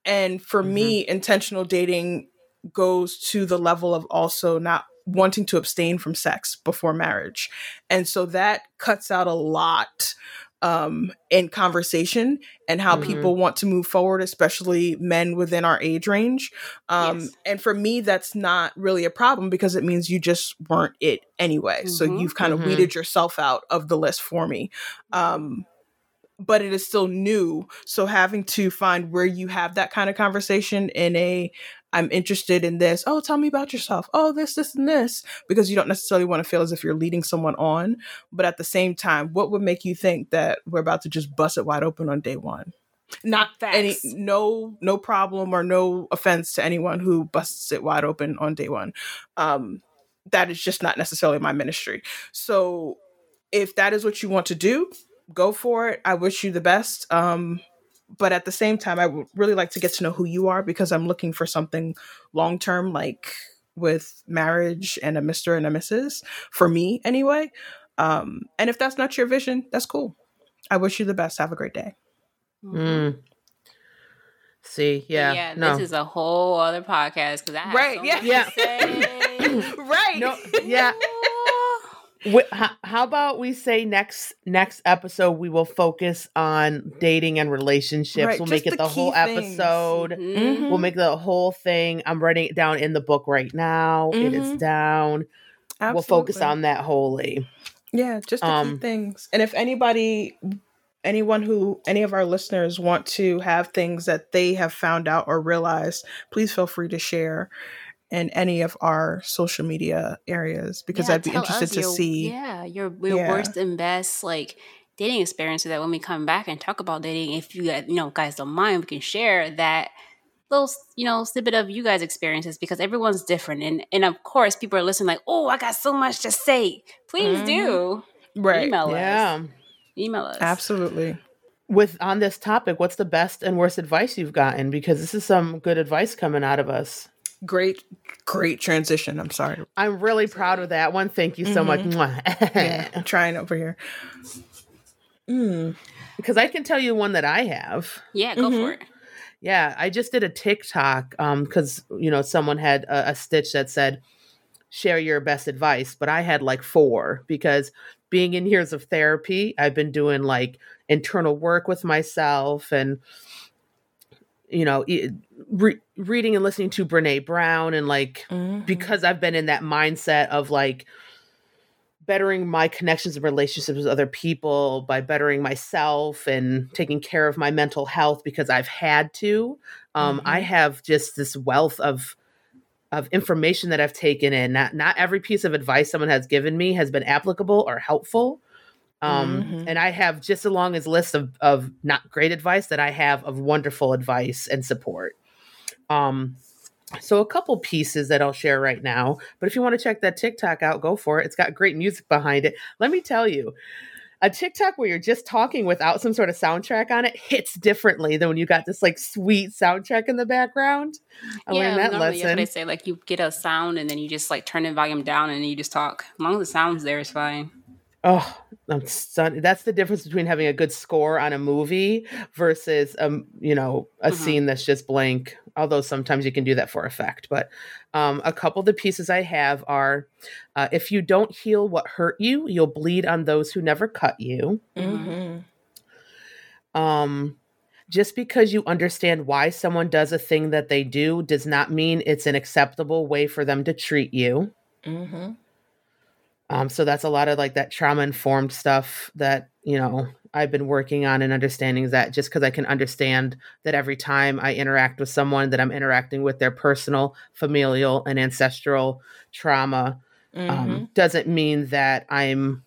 And for me, intentional dating goes to the level of also not wanting to abstain from sex before marriage. And so that cuts out a lot in conversation and how people want to move forward, especially men within our age range. And for me, that's not really a problem because it means you just weren't it anyway. So you've kind of weeded yourself out of the list for me. but it is still new. So having to find where you have that kind of conversation in a, I'm interested in this. Oh, tell me about yourself. Oh, this, this, and this, because you don't necessarily want to feel as if you're leading someone on. But at the same time, what would make you think that we're about to just bust it wide open on day one? Not any, no problem or no offense to anyone who busts it wide open on day one. That is just not necessarily my ministry. So if that is what you want to do, go for it. I wish you the best. But at the same time, I would really like to get to know who you are, because I'm looking for something long-term, like with marriage and a Mr. and a Mrs. for me anyway. And if that's not your vision, that's cool. I wish you the best. Have a great day. Mm. See, yeah no. This is a whole other podcast, because I have to say. Right. No, yeah. How about we say next episode we will focus on dating and relationships. Right, we'll make it the whole episode. Mm-hmm. We'll make the whole thing. I'm writing it down in the book right now. Mm-hmm. It is down. Absolutely. We'll focus on that wholly. Yeah, just the key things. And if anyone who, any of our listeners want to have things that they have found out or realized, please feel free to share in any of our social media areas, because I'd be interested to see. Yeah, your worst and best like dating experience, so that when we come back and talk about dating, if you guys don't mind, we can share that little snippet of you guys' experiences, because everyone's different. And of course, people are listening like, oh, I got so much to say. Please do. Right. Email us. Absolutely. On this topic, what's the best and worst advice you've gotten? Because this is some good advice coming out of us. Great transition. I'm sorry. I'm really proud of that one. Thank you so much. Yeah, I'm trying over here. Because I can tell you one that I have. Yeah, go for it. Yeah, I just did a TikTok because, someone had a stitch that said, share your best advice. But I had like 4, because being in years of therapy, I've been doing like internal work with myself and, reading and listening to Brené Brown. And like, because I've been in that mindset of like bettering my connections and relationships with other people by bettering myself and taking care of my mental health, because I've had to, I have just this wealth of information that I've taken in. Not every piece of advice someone has given me has been applicable or helpful. And I have just a longest list of not great advice that I have of wonderful advice and support. So a couple pieces that I'll share right now, but if you want to check that TikTok out, go for it. It's got great music behind it. Let me tell you, a TikTok where you're just talking without some sort of soundtrack on it hits differently than when you got this like sweet soundtrack in the background. I learned that lesson. They say like you get a sound and then you just like turn the volume down and you just talk. As long as the sound's there, it's fine. Oh, I'm stunned. That's the difference between having a good score on a movie versus, a scene that's just blank. Although sometimes you can do that for effect. But a couple of the pieces I have are, if you don't heal what hurt you, you'll bleed on those who never cut you. Mm-hmm. Just because you understand why someone does a thing that they do does not mean it's an acceptable way for them to treat you. Mm-hmm. So that's a lot of like that trauma-informed stuff that, I've been working on, and understanding that just because I can understand that every time I interact with someone that I'm interacting with their personal, familial, and ancestral trauma doesn't mean that I'm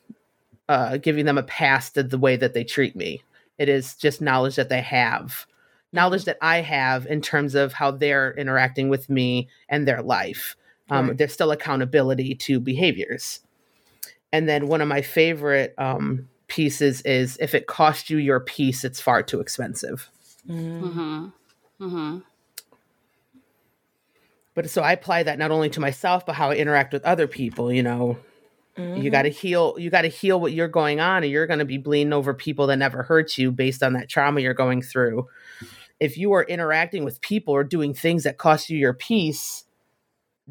giving them a pass to the way that they treat me. It is just knowledge that they have, knowledge that I have in terms of how they're interacting with me and their life. Right. There's still accountability to behaviors. And then one of my favorite pieces is, if it costs you your peace, it's far too expensive. But so I apply that not only to myself, but how I interact with other people. You got to heal what you're going on, and you're going to be bleeding over people that never hurt you based on that trauma you're going through. If you are interacting with people or doing things that cost you your peace,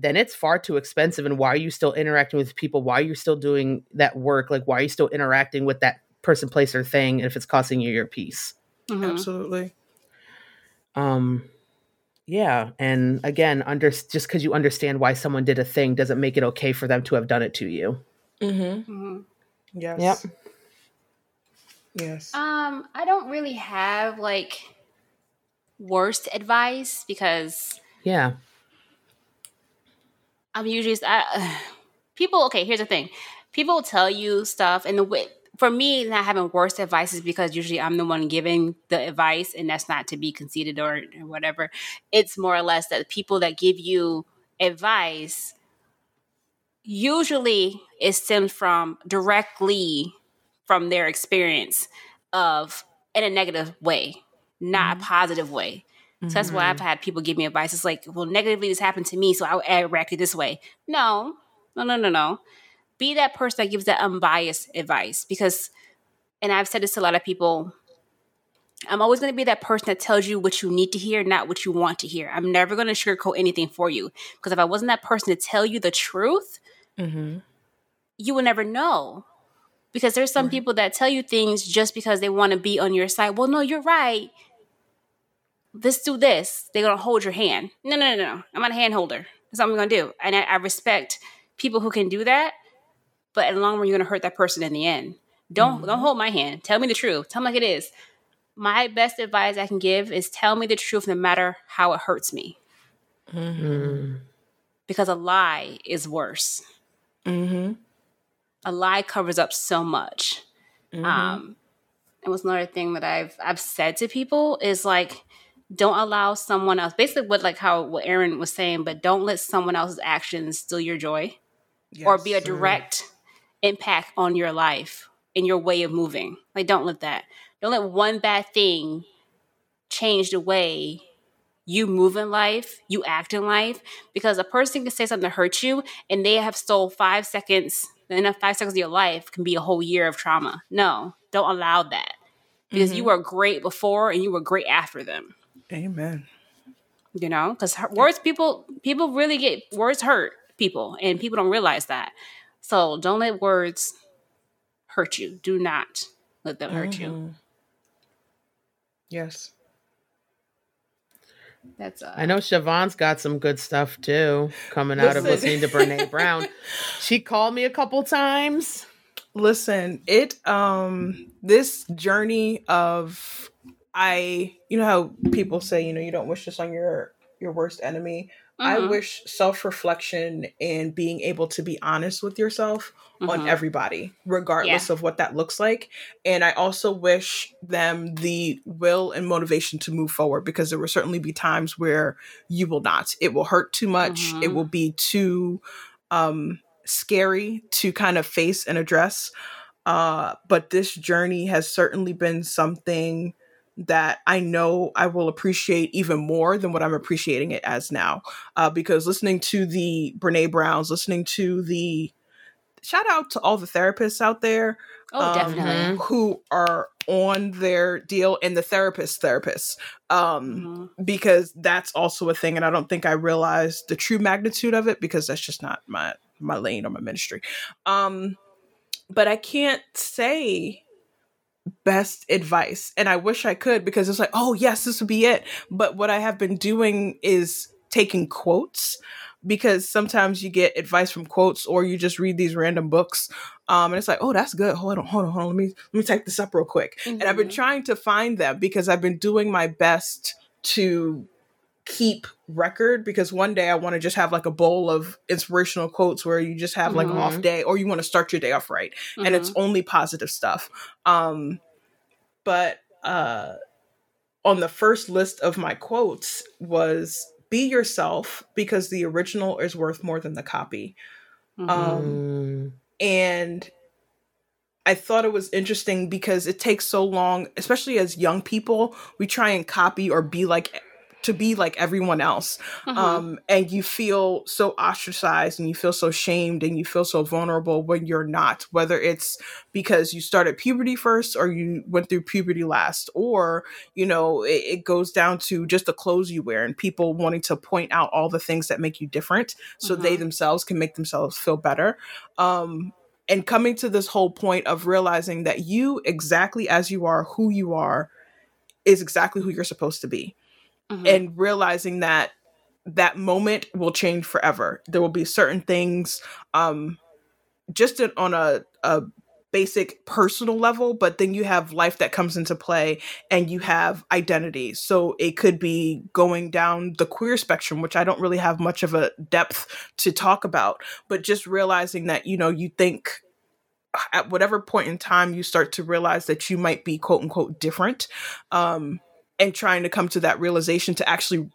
then it's far too expensive. And why are you still interacting with people? Why are you still doing that work? Like, why are you still interacting with that person, place, or thing? And if it's costing you your peace. Absolutely. Yeah. And again, just because you understand why someone did a thing doesn't make it okay for them to have done it to you. Yes. Yep. Yes. I don't really have like worst advice because I'm usually people. Okay, here's the thing: people will tell you stuff, and the way for me not having worst advice is because usually I'm the one giving the advice, and that's not to be conceited or whatever. It's more or less that the people that give you advice usually it stems from directly from their experience of in a negative way, not a positive way. So that's why I've had people give me advice. It's like, well, negatively this happened to me, so I reacted this way. No. Be that person that gives that unbiased advice because, and I've said this to a lot of people, I'm always going to be that person that tells you what you need to hear, not what you want to hear. I'm never going to sugarcoat anything for you because if I wasn't that person to tell you the truth, you will never know. Because there's some people that tell you things just because they want to be on your side. Well, no, you're right. Let's do this. They're going to hold your hand. No. I'm not a hand holder. That's what I'm going to do. And I respect people who can do that. But in the long run, you're going to hurt that person in the end. Don't hold my hand. Tell me the truth. Tell me like it is. My best advice I can give is tell me the truth no matter how it hurts me. Mm-hmm. Because a lie is worse. Mm-hmm. A lie covers up so much. Mm-hmm. And what's another thing that I've said to people is like, don't allow someone else, basically what Erin was saying, but don't let someone else's actions steal your joy or be a direct impact on your life and your way of moving. Like, don't let that. Don't let one bad thing change the way you move in life, you act in life, because a person can say something to hurt you and they have stole 5 seconds. Enough 5 seconds of your life can be a whole year of trauma. No, don't allow that because you were great before and you were great after them. Amen. You know, because words, people really get words hurt people and people don't realize that. So don't let words hurt you. Do not let them hurt you. Yes. That's I know Siobhan's got some good stuff too coming out of listening to Brené Brown. She called me a couple times. Listen, it this journey of you know how people say, you know, you don't wish this on your worst enemy. I wish self-reflection and being able to be honest with yourself on everybody, regardless of what that looks like. And I also wish them the will and motivation to move forward because there will certainly be times where you will not. It will hurt too much. It will be too scary to kind of face and address. But this journey has certainly been something that I know I will appreciate even more than what I'm appreciating it as now. Because listening to the Brené Browns, listening to the shout out to all the therapists out there definitely. Who are on their deal and the therapists, because that's also a thing. And I don't think I realized the true magnitude of it because that's just not my lane or my ministry. But I can't say best advice. And I wish I could because it's like, oh yes, this would be it. But what I have been doing is taking quotes because sometimes you get advice from quotes or you just read these random books. And it's like, oh, that's good. Hold on. Let me type this up real quick. And I've been trying to find them because I've been doing my best to keep record because one day I want to just have like a bowl of inspirational quotes where you just have like an off day or you want to start your day off right. And it's only positive stuff. But on the first list of my quotes was be yourself because the original is worth more than the copy. And I thought it was interesting because it takes so long, especially as young people, we try and copy or be like everyone else. And you feel so ostracized and you feel so shamed and you feel so vulnerable when you're not, whether it's because you started puberty first or you went through puberty last, or, you know, it goes down to just the clothes you wear and people wanting to point out all the things that make you different so they themselves can make themselves feel better. And coming to this whole point of realizing that you exactly as you are, who you are, is exactly who you're supposed to be. And realizing that that moment will change forever. There will be certain things, just on a basic personal level, but then you have life that comes into play and you have identity. So it could be going down the queer spectrum, which I don't really have much of a depth to talk about, but just realizing that, you know, you think at whatever point in time you start to realize that you might be quote unquote different, and trying to come to that realization to actually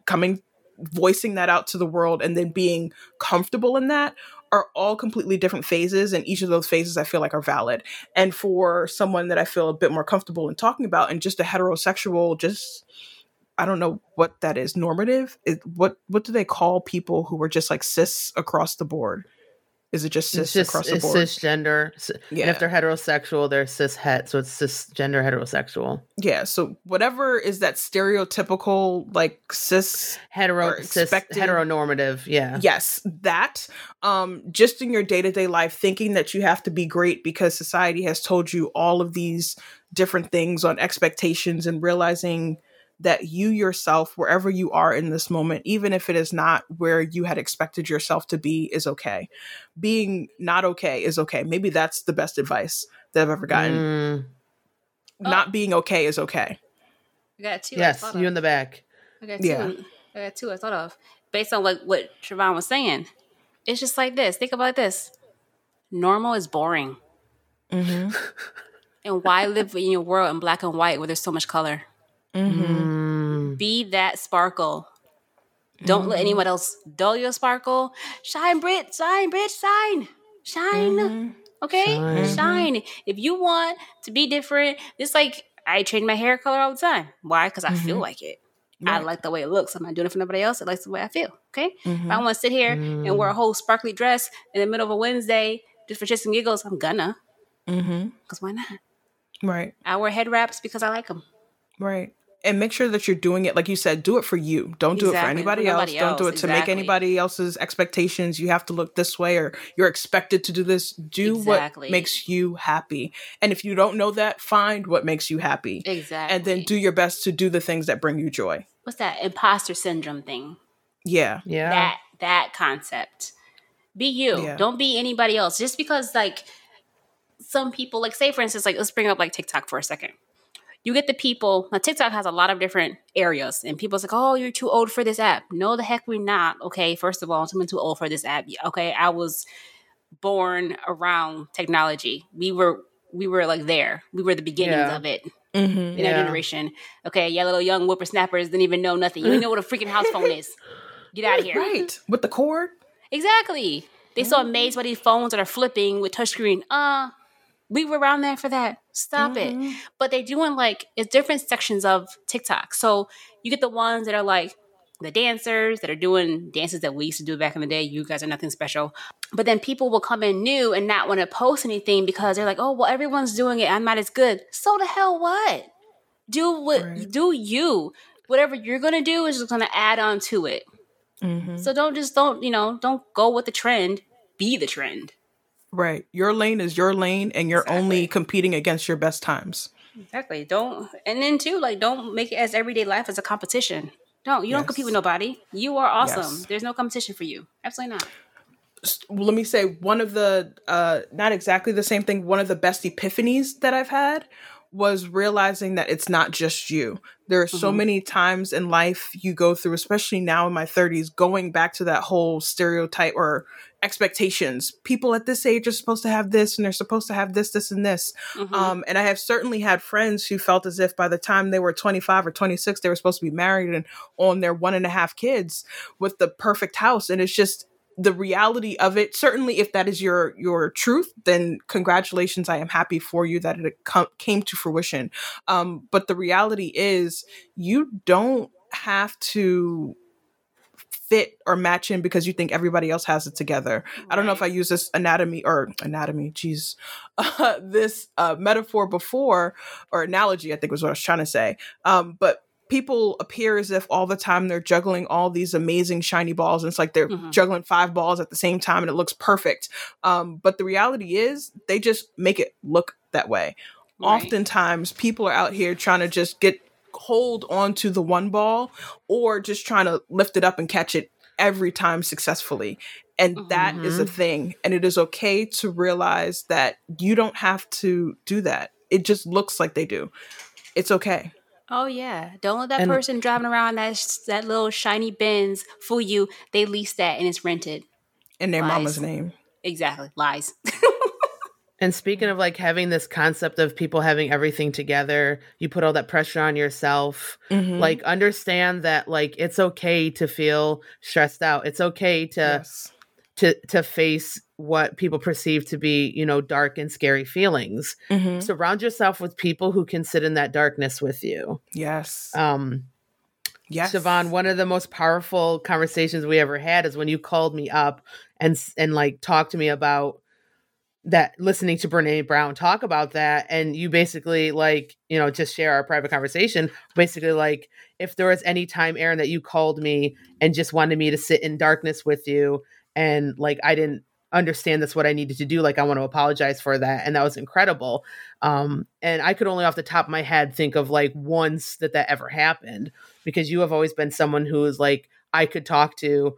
voicing that out to the world and then being comfortable in that are all completely different phases. And each of those phases I feel like are valid. And for someone that I feel a bit more comfortable in talking about and just a heterosexual, just, I don't know what that is, normative. What do they call people who are just like cis across the board? Is it just cis across the board? It's cisgender. Yeah. And if they're heterosexual, they're cishet. So it's cisgender heterosexual. Yeah. So whatever is that stereotypical, like cis heteronormative. Yeah. Yes. That just in your day-to-day life, thinking that you have to be great because society has told you all of these different things on expectations, and realizing that you yourself, wherever you are in this moment, even if it is not where you had expected yourself to be, is okay. Being not okay is okay. Maybe that's the best advice that I've ever gotten. Not being okay is okay. I got two. Yes, you in the back. I got two I thought of. Based on what Siobhan was saying, it's just like this. Think about this. Normal is boring. Mm-hmm. And why live in your world in black and white where there's so much color? Mm-hmm. Be that sparkle. Don't let anyone else dull your sparkle. Shine, Brit. Shine, Brit. Shine. Shine. Mm-hmm. Okay? Shine. If you want to be different, it's like I change my hair color all the time. Why? Because I feel like it. Right. I like the way it looks. I'm not doing it for nobody else. I like the way I feel. Okay? If I want to sit here and wear a whole sparkly dress in the middle of a Wednesday just for shits and giggles, I'm gonna. Because why not? Right. I wear head wraps because I like them. Right. And make sure that you're doing it, like you said, do it for you. Don't do it for anybody else. Don't do it to make anybody else's expectations. You have to look this way or you're expected to do this. Do what makes you happy. And if you don't know that, find what makes you happy. Exactly. And then do your best to do the things that bring you joy. What's that imposter syndrome thing? Yeah. Yeah. That concept. Be you. Yeah. Don't be anybody else. Just because like some people, like say for instance, like let's bring up like TikTok for a second. You get the people, now TikTok has a lot of different areas and people's like, oh, you're too old for this app. No, the heck we're not. Okay, first of all, I'm too old for this app. Okay, I was born around technology. We were like there. We were the beginnings of it in our generation. Okay, y'all little young whippersnappers didn't even know nothing. You didn't know what a freaking house phone is. Get out of here. Right, with the cord. Exactly. They so amazed by these phones that are flipping with touchscreen. We were around there for that. Stop it. But they doing like, it's different sections of TikTok. So you get the ones that are like the dancers that are doing dances that we used to do back in the day. You guys are nothing special. But then people will come in new and not want to post anything because they're like, oh, well, everyone's doing it. I'm not as good. So the hell what? Do you. Whatever you're going to do is just going to add on to it. So don't go with the trend. Be the trend. Right. Your lane is your lane and you're only competing against your best times. Exactly. Don't make it as everyday life as a competition. Don't compete with nobody. You are awesome. Yes. There's no competition for you. Absolutely not. Let me say one of the, not exactly the same thing. One of the best epiphanies that I've had was realizing that it's not just you. There are so many times in life you go through, especially now in my 30s, going back to that whole stereotype or expectations. People at this age are supposed to have this and they're supposed to have this, this, and this. And I have certainly had friends who felt as if by the time they were 25 or 26, they were supposed to be married and on their 1.5 kids with the perfect house. And it's just the reality of it. Certainly, if that is your truth, then congratulations. I am happy for you that it came to fruition. But the reality is you don't have to fit or match in because you think everybody else has it together. Right. I don't know if I used this metaphor before, or analogy, I think was what I was trying to say. But people appear as if all the time they're juggling all these amazing shiny balls. And it's like they're juggling 5 balls at the same time and it looks perfect. But the reality is they just make it look that way. Right. Oftentimes people are out here trying to just get hold onto the one ball or just trying to lift it up and catch it every time successfully. And that is a thing. And it is okay to realize that you don't have to do that. It just looks like they do. It's okay. Oh, yeah. Don't let that person driving around that little shiny Benz fool you. They lease that and it's rented. In their mama's name. Exactly. Lies. And speaking of like having this concept of people having everything together, you put all that pressure on yourself, like understand that like it's okay to feel stressed out. It's okay to face what people perceive to be, you know, dark and scary feelings. Surround yourself with people who can sit in that darkness with you. Yes. Yes. Siobhan, one of the most powerful conversations we ever had is when you called me up and like talked to me about that, listening to Brené Brown talk about that. And you basically like, you know, just share our private conversation. Basically like, if there was any time, Erin, that you called me and just wanted me to sit in darkness with you and like, I didn't understand that's what I needed to do. Like, I want to apologize for that. And that was incredible. And I could only off the top of my head think of like once that ever happened, because you have always been someone who is like, I could talk to,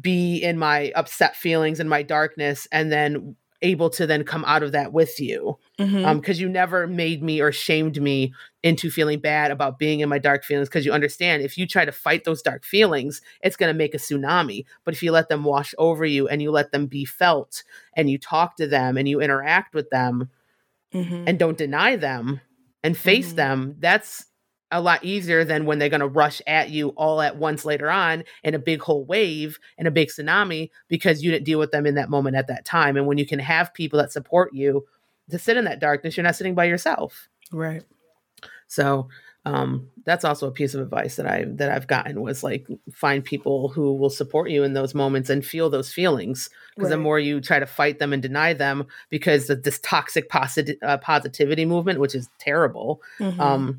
be in my upset feelings and my darkness, and then able to then come out of that with you. Because you never made me or shamed me into feeling bad about being in my dark feelings, because you understand if you try to fight those dark feelings, it's going to make a tsunami. But if you let them wash over you and you let them be felt and you talk to them and you interact with them and don't deny them and face them, that's a lot easier than when they're going to rush at you all at once later on in a big whole wave and a big tsunami, because you didn't deal with them in that moment at that time. And when you can have people that support you to sit in that darkness, you're not sitting by yourself. Right. So that's also a piece of advice that I've gotten was like, find people who will support you in those moments and feel those feelings. Because the more you try to fight them and deny them, because of this toxic positivity movement, which is terrible, and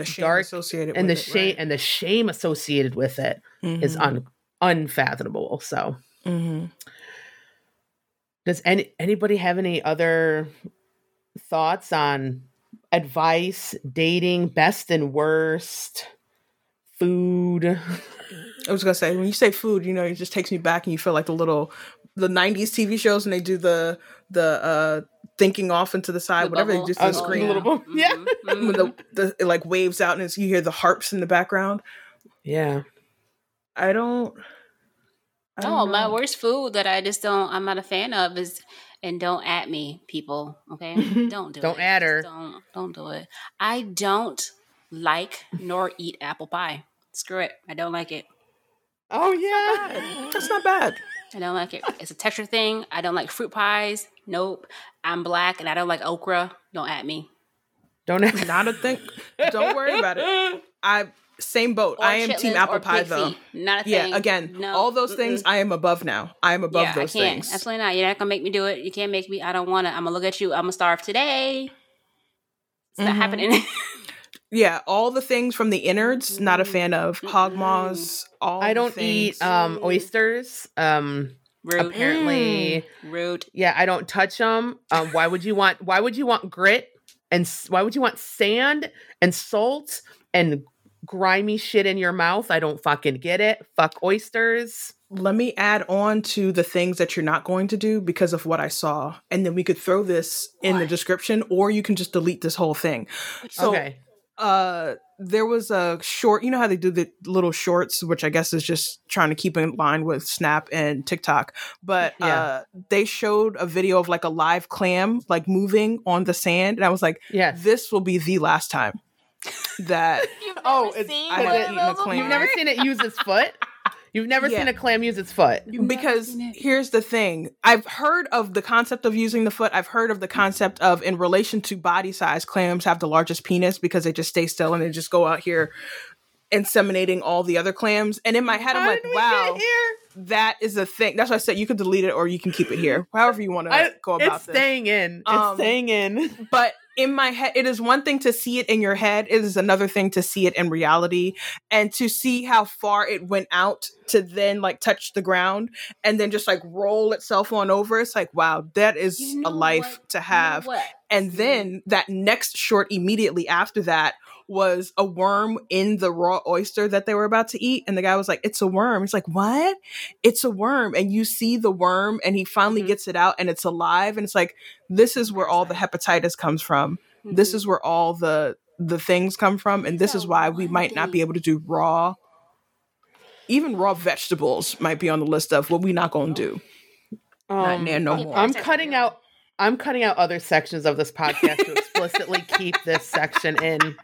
the shame associated with it. And the shame associated with it is unfathomable. So does anybody have any other thoughts on advice, dating, best and worst, food? I was going to say, when you say food, you know, it just takes me back and you feel like the 90s TV shows, and they do the thinking off into the side, the whatever bubble. They do to the screen. Yeah. When it like waves out and you hear the harps in the background. Yeah. I don't know. My worst food that I'm not a fan of is, and don't at me, people. Okay. Don't do it. Don't at her. Don't do it. I don't like nor eat apple pie. Screw it. I don't like it. Oh yeah. That's not bad. I don't like it. It's a texture thing. I don't like fruit pies. Nope. I'm black and I don't like okra. Don't at me. Not a thing. Don't worry about it. Same boat. Or I am team apple pie though. Not a thing. Yeah, again, no. All those things I am above now. I am above those things. Absolutely not. You're not gonna make me do it. You can't make me. I don't want to. I'm gonna look at you. I'm gonna starve today. It's not happening. Yeah, all the things from the innards, not a fan of. Hog maws, all I don't eat oysters. Root. Apparently. Root. Yeah, I don't touch them. Why would you want grit? And why would you want sand and salt and grimy shit in your mouth? I don't fucking get it. Fuck oysters. Let me add on to the things that you're not going to do because of what I saw. And then we could throw this in the description, or you can just delete this whole thing. So, okay. There was a short, you know how they do the little shorts, which I guess is just trying to keep in line with Snap and TikTok, but they showed a video of like a live clam like moving on the sand, and I was like, this will be the last time that you've never seen it use its foot. You've never seen a clam use its foot. Because here's the thing. I've heard of the concept of using the foot. I've heard of the concept of, in relation to body size, clams have the largest penis because they just stay still and they just go out here inseminating all the other clams. And in my head, I'm like, wow, that is a thing. That's why I said you can delete it or you can keep it here. However you want to go about this. It's staying in. It's staying in. But in my head, it is one thing to see it in your head. It is another thing to see it in reality, and to see how far it went out to then like touch the ground and then just like roll itself on over. It's like, wow, that is a life to have. And then that next short immediately after that was a worm in the raw oyster that they were about to eat. And the guy was like, it's a worm. He's like, what? It's a worm. And you see the worm and he finally gets it out and it's alive. And it's like, this is where all the hepatitis comes from. Mm-hmm. This is where all the things come from. And this is why we might not be able to do raw. Even raw vegetables might be on the list of what we not going to do. Not no more. I'm cutting out other sections of this podcast to explicitly keep this section in.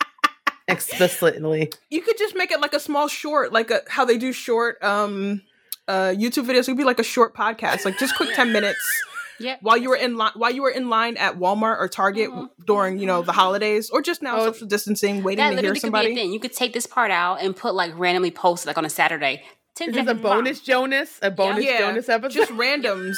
Explicitly. You could just make it like a small short, like how they do short YouTube videos. It could be like a short podcast, like just quick 10 minutes. Yeah. While you were in line at Walmart or Target during, you know, the holidays or just now social distancing, waiting to hear somebody. Could be a thing. You could take this part out and put like randomly posts like on a Saturday. Is this a bonus Jonas episode? Just random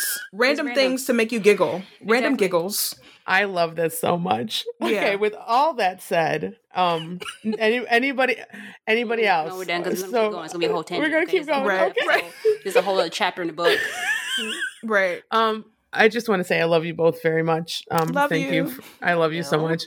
things to make you giggle. Random giggles. I love this so much. Yeah. Okay, with all that said, anybody else? No, we're done because we're going to keep going. It's going to be a whole tangent. We're going to keep going. Right. So there's a whole other chapter in the book. Right. I just want to say I love you both very much. I love you so much.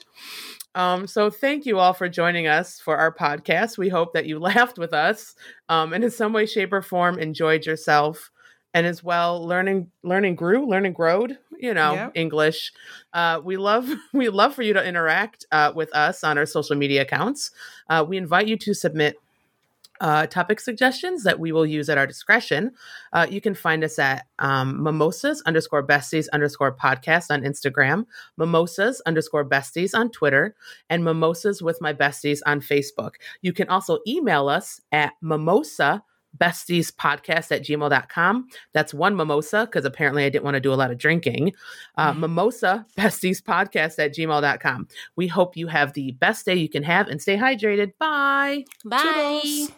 So thank you all for joining us for our podcast. We hope that you laughed with us and in some way, shape, or form enjoyed yourself. And as well, learning growed, you know, English. We love for you to interact with us on our social media accounts. We invite you to submit topic suggestions that we will use at our discretion. You can find us at mimosas_besties_podcast on Instagram, mimosas_besties on Twitter, and mimosas with my besties on Facebook. You can also email us at mimosabestiespodcast@gmail.com. That's one mimosa, because apparently I didn't want to do a lot of drinking. mimosabestiespodcast@gmail.com. We hope you have the best day you can have and stay hydrated. Bye. Bye. Toodles.